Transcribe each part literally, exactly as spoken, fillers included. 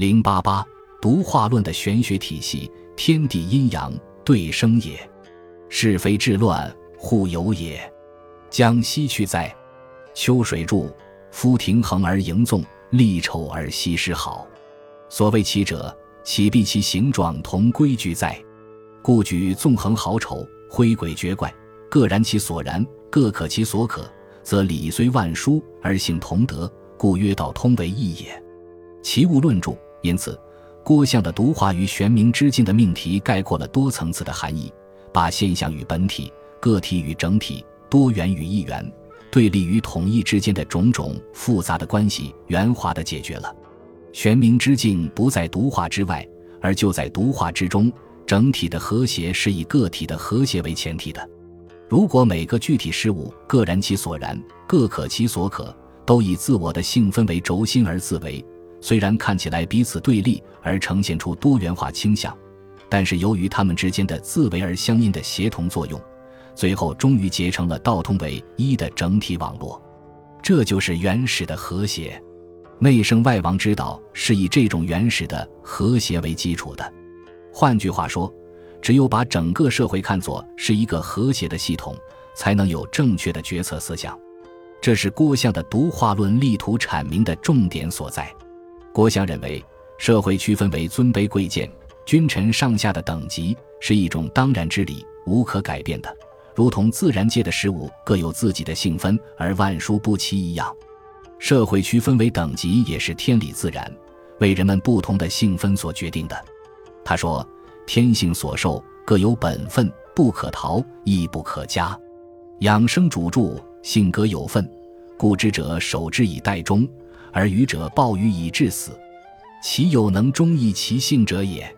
零八八独化论的玄学体系，天地阴阳对生也，是非治乱互有也。将息去在秋水助，夫庭衡而盈纵，利丑而息失好。所谓其者，岂必其形状同规矩在，故举纵横好丑，挥诡谲怪，各然其所然，各可其所可，则理虽万殊而行同德，故曰道通为义也。其物论著。因此郭象的独化与玄冥之境的命题概括了多层次的含义，把现象与本体、个体与整体、多元与一元、对立与统一之间的种种复杂的关系圆滑地解决了。玄冥之境不在独化之外，而就在独化之中。整体的和谐是以个体的和谐为前提的，如果每个具体事物各然其所然，各可其所可，都以自我的性分为轴心而自为，虽然看起来彼此对立而呈现出多元化倾向，但是由于它们之间的自为而相应的协同作用，最后终于结成了道通为一的整体网络。这就是原始的和谐，内圣外王之道是以这种原始的和谐为基础的。换句话说，只有把整个社会看作是一个和谐的系统，才能有正确的决策思想。这是郭象的独化论力图阐明的重点所在。郭象认为，社会区分为尊卑贵贱、君臣上下的等级是一种当然之理，无可改变的，如同自然界的事物各有自己的性分而万殊不齐一样。社会区分为等级也是天理自然，为人们不同的性分所决定的。他说，天性所受，各有本分，不可逃，亦不可加。养生主著，性格有分，故知者守之以待终，而愚者暴于以致死，其有能忠义其性者也。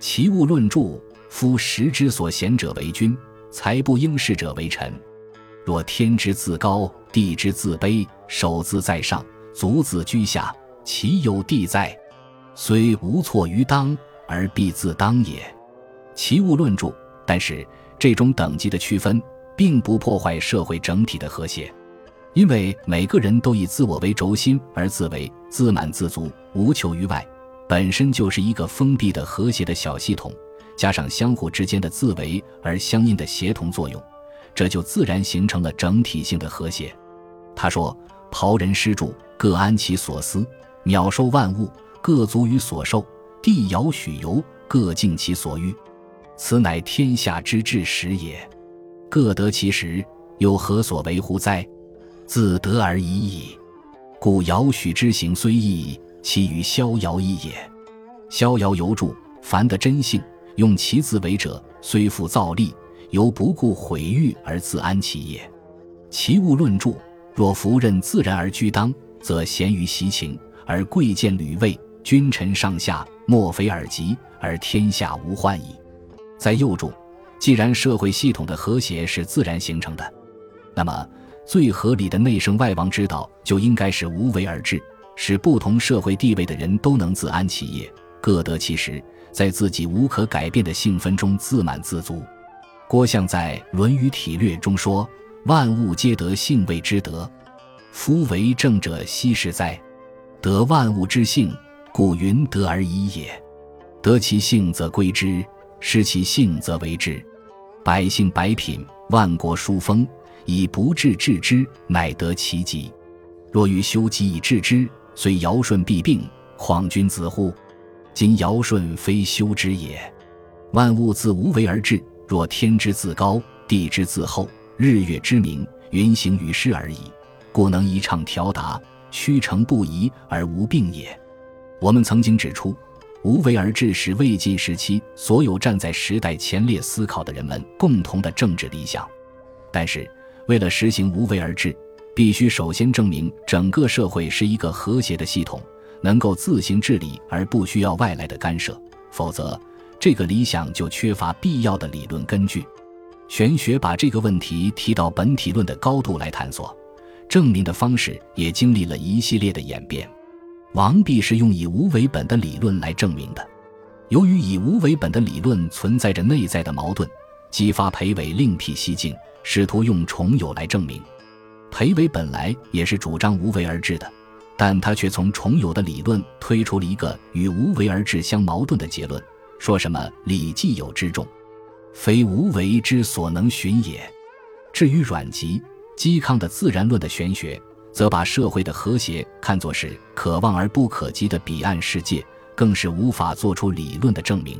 其物论著，夫时之所贤者为君，才不应事者为臣。若天之自高，地之自卑，手自在上，足自居下，其有地在？虽无错于当，而必自当也。其物论著。但是这种等级的区分并不破坏社会整体的和谐，因为每个人都以自我为轴心而自为，自满自足，无求于外，本身就是一个封闭的和谐的小系统，加上相互之间的自为而相应的协同作用，这就自然形成了整体性的和谐。他说，庖人施主，各安其所思，鸟兽万物，各足于所受，地尧许由，各尽其所欲，此乃天下之至始也。各得其时，有何所为乎哉？自得而已矣。故尧许之行虽异，其于逍遥异也。逍遥游著。凡的真性，用其自为者，虽复造立，犹不顾毁誉而自安其也。其物论著。若夫任自然而居当，则贤于习情，而贵贱履位，君臣上下，莫非尔及，而天下无患矣。在右著。既然社会系统的和谐是自然形成的，那么最合理的内圣外王之道就应该是无为而治，使不同社会地位的人都能自安其业，各得其时，在自己无可改变的性分中自满自足。郭象在《论语体略》中说，万物皆得性谓之德，夫为政者奚是哉？得万物之性，故云得而已也。得其性则归之，失其性则为之。百姓百品，万国殊风，以不治治之，乃得其极。若欲修己以治之，虽尧舜必病，况君子乎？今尧舜非修之也。万物自无为而治，若天之自高，地之自厚，日月之明，云行于世而已，故能一畅调达，曲成不移而无病也。我们曾经指出，无为而治是魏晋时期所有站在时代前列思考的人们共同的政治理想。但是为了实行无为而治，必须首先证明整个社会是一个和谐的系统，能够自行治理而不需要外来的干涉，否则这个理想就缺乏必要的理论根据。玄学把这个问题提到本体论的高度来探索，证明的方式也经历了一系列的演变。王弼是用以无为本的理论来证明的。由于以无为本的理论存在着内在的矛盾，激发裴伟另辟蹊径，试图用重有来证明。裴伟本来也是主张无为而治的，但他却从重有的理论推出了一个与无为而治相矛盾的结论，说什么理既有之众，非无为之所能寻也。至于阮籍、嵇康的自然论的玄学，则把社会的和谐看作是可望而不可及的彼岸世界，更是无法做出理论的证明。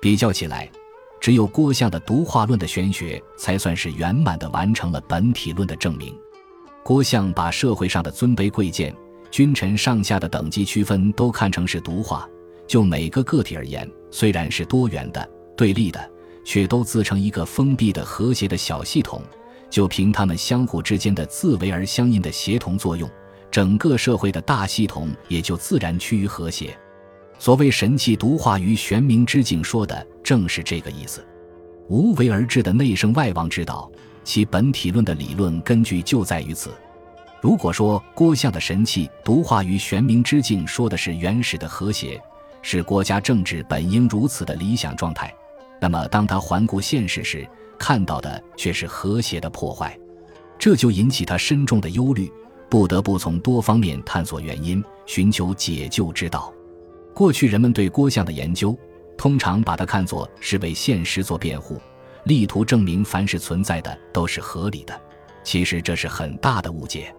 比较起来，只有郭象的独化论的玄学才算是圆满地完成了本体论的证明。郭象把社会上的尊卑贵贱、君臣上下的等级区分都看成是独化，就每个个体而言，虽然是多元的、对立的，却都自成一个封闭的和谐的小系统，就凭他们相互之间的自为而相应的协同作用，整个社会的大系统也就自然趋于和谐。所谓神气独化于玄冥之境，说的正是这个意思。无为而治的内圣外王之道，其本体论的理论根据就在于此。如果说郭象的神气独化于玄冥之境说的是原始的和谐，是国家政治本应如此的理想状态，那么当他环顾现实时，看到的却是和谐的破坏，这就引起他深重的忧虑，不得不从多方面探索原因，寻求解救之道。过去人们对郭象的研究，通常把它看作是为现实做辩护，力图证明凡是存在的都是合理的，其实这是很大的误解。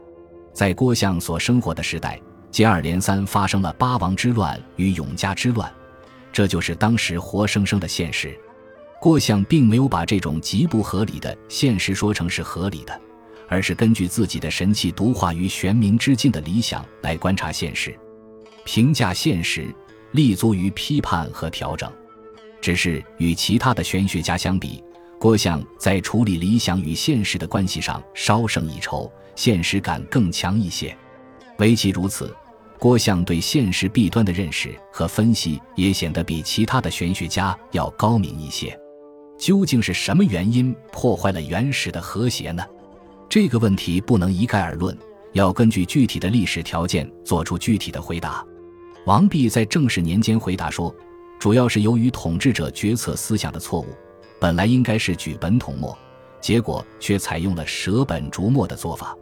在郭象所生活的时代，接二连三发生了八王之乱与永嘉之乱，这就是当时活生生的现实。郭象并没有把这种极不合理的现实说成是合理的，而是根据自己的神气独化于玄冥之境的理想来观察现实，评价现实，立足于批判和调整。只是与其他的玄学家相比，郭象在处理理想与现实的关系上稍胜一筹，现实感更强一些。唯其如此，郭象对现实弊端的认识和分析也显得比其他的玄学家要高明一些。究竟是什么原因破坏了原始的和谐呢？这个问题不能一概而论，要根据具体的历史条件做出具体的回答。王弼在正始年间回答说，主要是由于统治者决策思想的错误，本来应该是举本统末，结果却采用了舍本逐末的做法。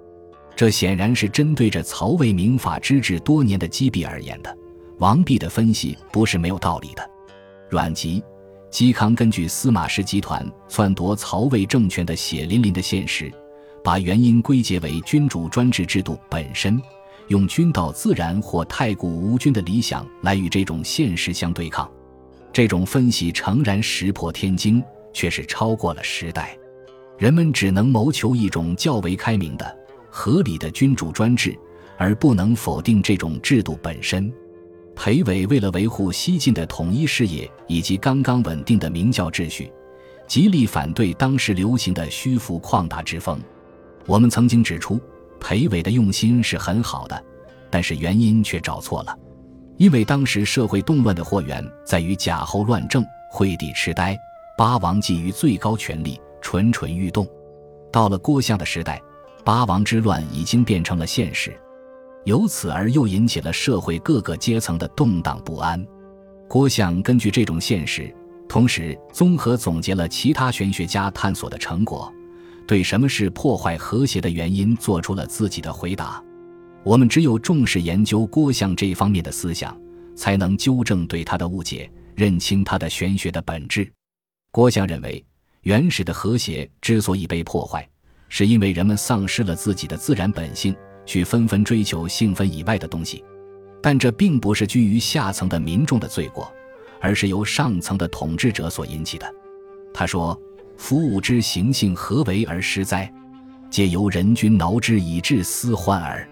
这显然是针对着曹魏明法之治多年的积弊而言的，王弼的分析不是没有道理的。阮籍、嵇康根据司马氏集团篡夺曹魏政权的血淋淋的现实，把原因归结为君主专制制度本身，用君道自然或太固无君的理想来与这种现实相对抗。这种分析诚然石破天惊，却是超过了时代，人们只能谋求一种较为开明的、合理的君主专制，而不能否定这种制度本身。裴伟为了维护西晋的统一事业以及刚刚稳定的明教秩序，极力反对当时流行的虚浮旷达之风。我们曾经指出，裴伟的用心是很好的，但是原因却找错了。因为当时社会动乱的祸源在于贾后乱政，惠帝痴呆，八王觊觎最高权力，蠢蠢欲动。到了郭象的时代，八王之乱已经变成了现实，由此而又引起了社会各个阶层的动荡不安。郭象根据这种现实，同时综合总结了其他玄学家探索的成果，对什么是破坏和谐的原因做出了自己的回答。我们只有重视研究郭象这方面的思想，才能纠正对他的误解，认清他的玄学的本质。郭象认为，原始的和谐之所以被破坏，是因为人们丧失了自己的自然本性，去纷纷追求性分以外的东西。但这并不是居于下层的民众的罪过，而是由上层的统治者所引起的。他说，夫吾之行性何为而失哉？皆由人君挠之以致斯患耳。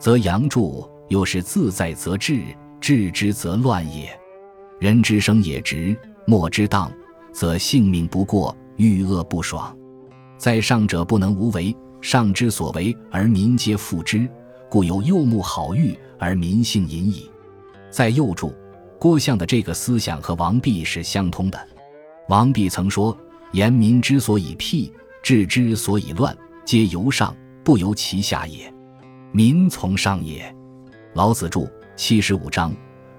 则阳著又是自在则治，治之则乱也。人之生也直，莫之当，则性命不过，欲恶不爽。在上者不能无为，上之所为而民皆附之，故有右目好欲而民性隐矣。在右著，郭象的这个思想和王弼是相通的。王弼曾说，言民之所以辟，治之所以乱，皆由上，不由其下也。民从上也。老子注七十五章。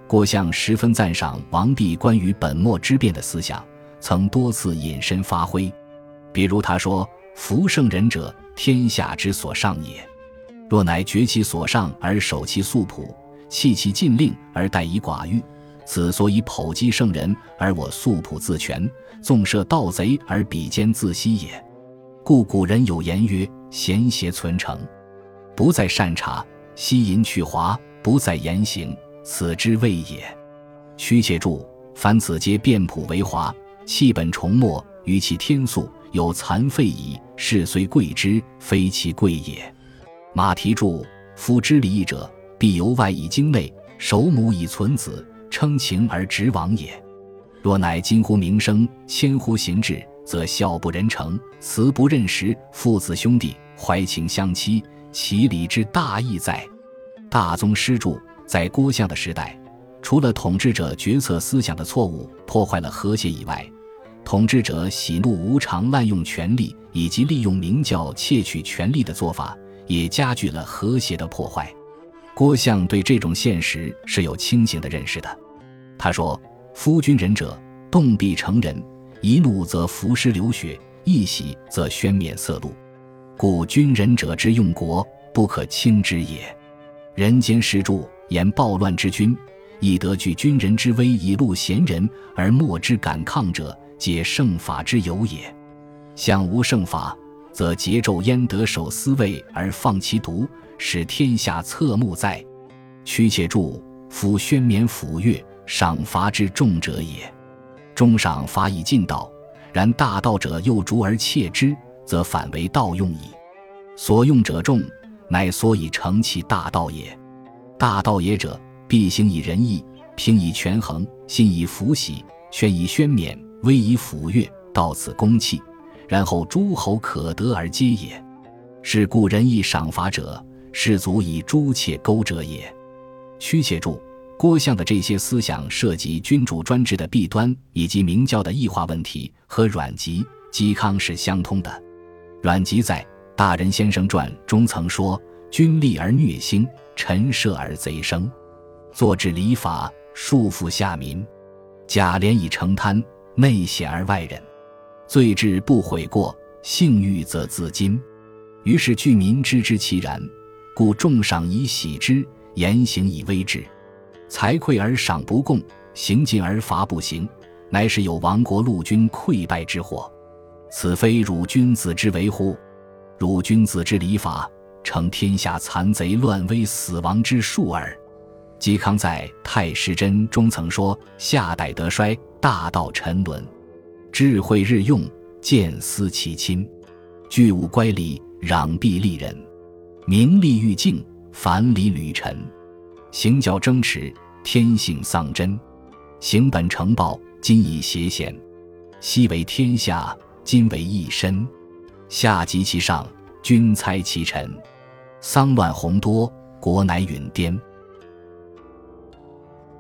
郭象十分赞赏王弼关于本末之变的思想，曾多次引申发挥。比如他说，夫圣人者，天下之所上也。若乃绝其所上而守其素朴，弃其禁令而殆以寡欲，此所以剖讥圣人，而我素朴自全，纵涉盗贼而比肩自息也。故古人有言曰：贤邪存诚，不在善察，惜淫去滑，不在言行，此之谓也。屈且注，凡此皆变朴为华，弃本崇末，于其天素，有残废矣。是虽贵之，非其贵也。马蹄注：夫知礼义者，必由外以经内，守母以存子，称情而直往也。若乃近乎名声，迁乎行志，则孝不仁诚，慈不任时，父子兄弟，怀情相欺，其礼之大义在。大宗师注：在郭象的时代，除了统治者决策思想的错误破坏了和谐以外，统治者喜怒无常、滥用权力以及利用名教窃取权力的做法，也加剧了和谐的破坏。郭象对这种现实是有清醒的认识的。他说：夫君仁者，动必成仁，一怒则伏尸流血，一喜则宣冕色露，故君仁者之用国，不可轻之也。人间失注：言暴乱之君，亦得据君人之威以戮贤人，而莫之敢抗者，皆圣法之有也。想无圣法，则桀纣焉得守斯位而放其独，使天下侧目哉。屈且注：夫宣冕抚乐，赏罚之重者也。中赏罚以尽道，然大道者又逐而窃之，则反为盗用矣。所用者众，乃所以成其大道也。大道也者，必行以仁义，平以权衡，信以福喜，宣以宣冕，威以抚乐，到此公器，然后诸侯可得而接也。是故仁义赏罚者，士卒以诛窃钩者也。屈且注：郭象的这些思想涉及君主专制的弊端，以及明教的异化问题，和阮籍、嵇康是相通的。阮籍在《大人先生传》中曾说：君立而虐兴，臣设而贼生，坐治礼法，束缚下民，假廉以成贪，内显而外忍，罪至不悔过，性欲则自矜。于是据民知之其然，故重赏以喜之，严刑以威之。财匮而赏不供，行禁而罚不行，乃是有亡国陆军溃败之祸。此非汝君子之为乎？汝君子之礼法，成天下残贼乱危死亡之数耳。嵇康在《太师箴》中曾说：下代得衰，大道沉沦，智慧日用，见思其亲，据物乖离，攘臂利人，名利欲尽，凡礼履尘，行教争持，天性丧真，行本成暴，今以邪贤，昔为天下，今为一身，下及其上，君猜其臣，丧乱洪多，国乃陨颠。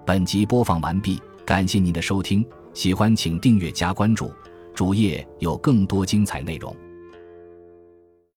本集播放完毕，感谢您的收听，喜欢请订阅加关注，主页有更多精彩内容。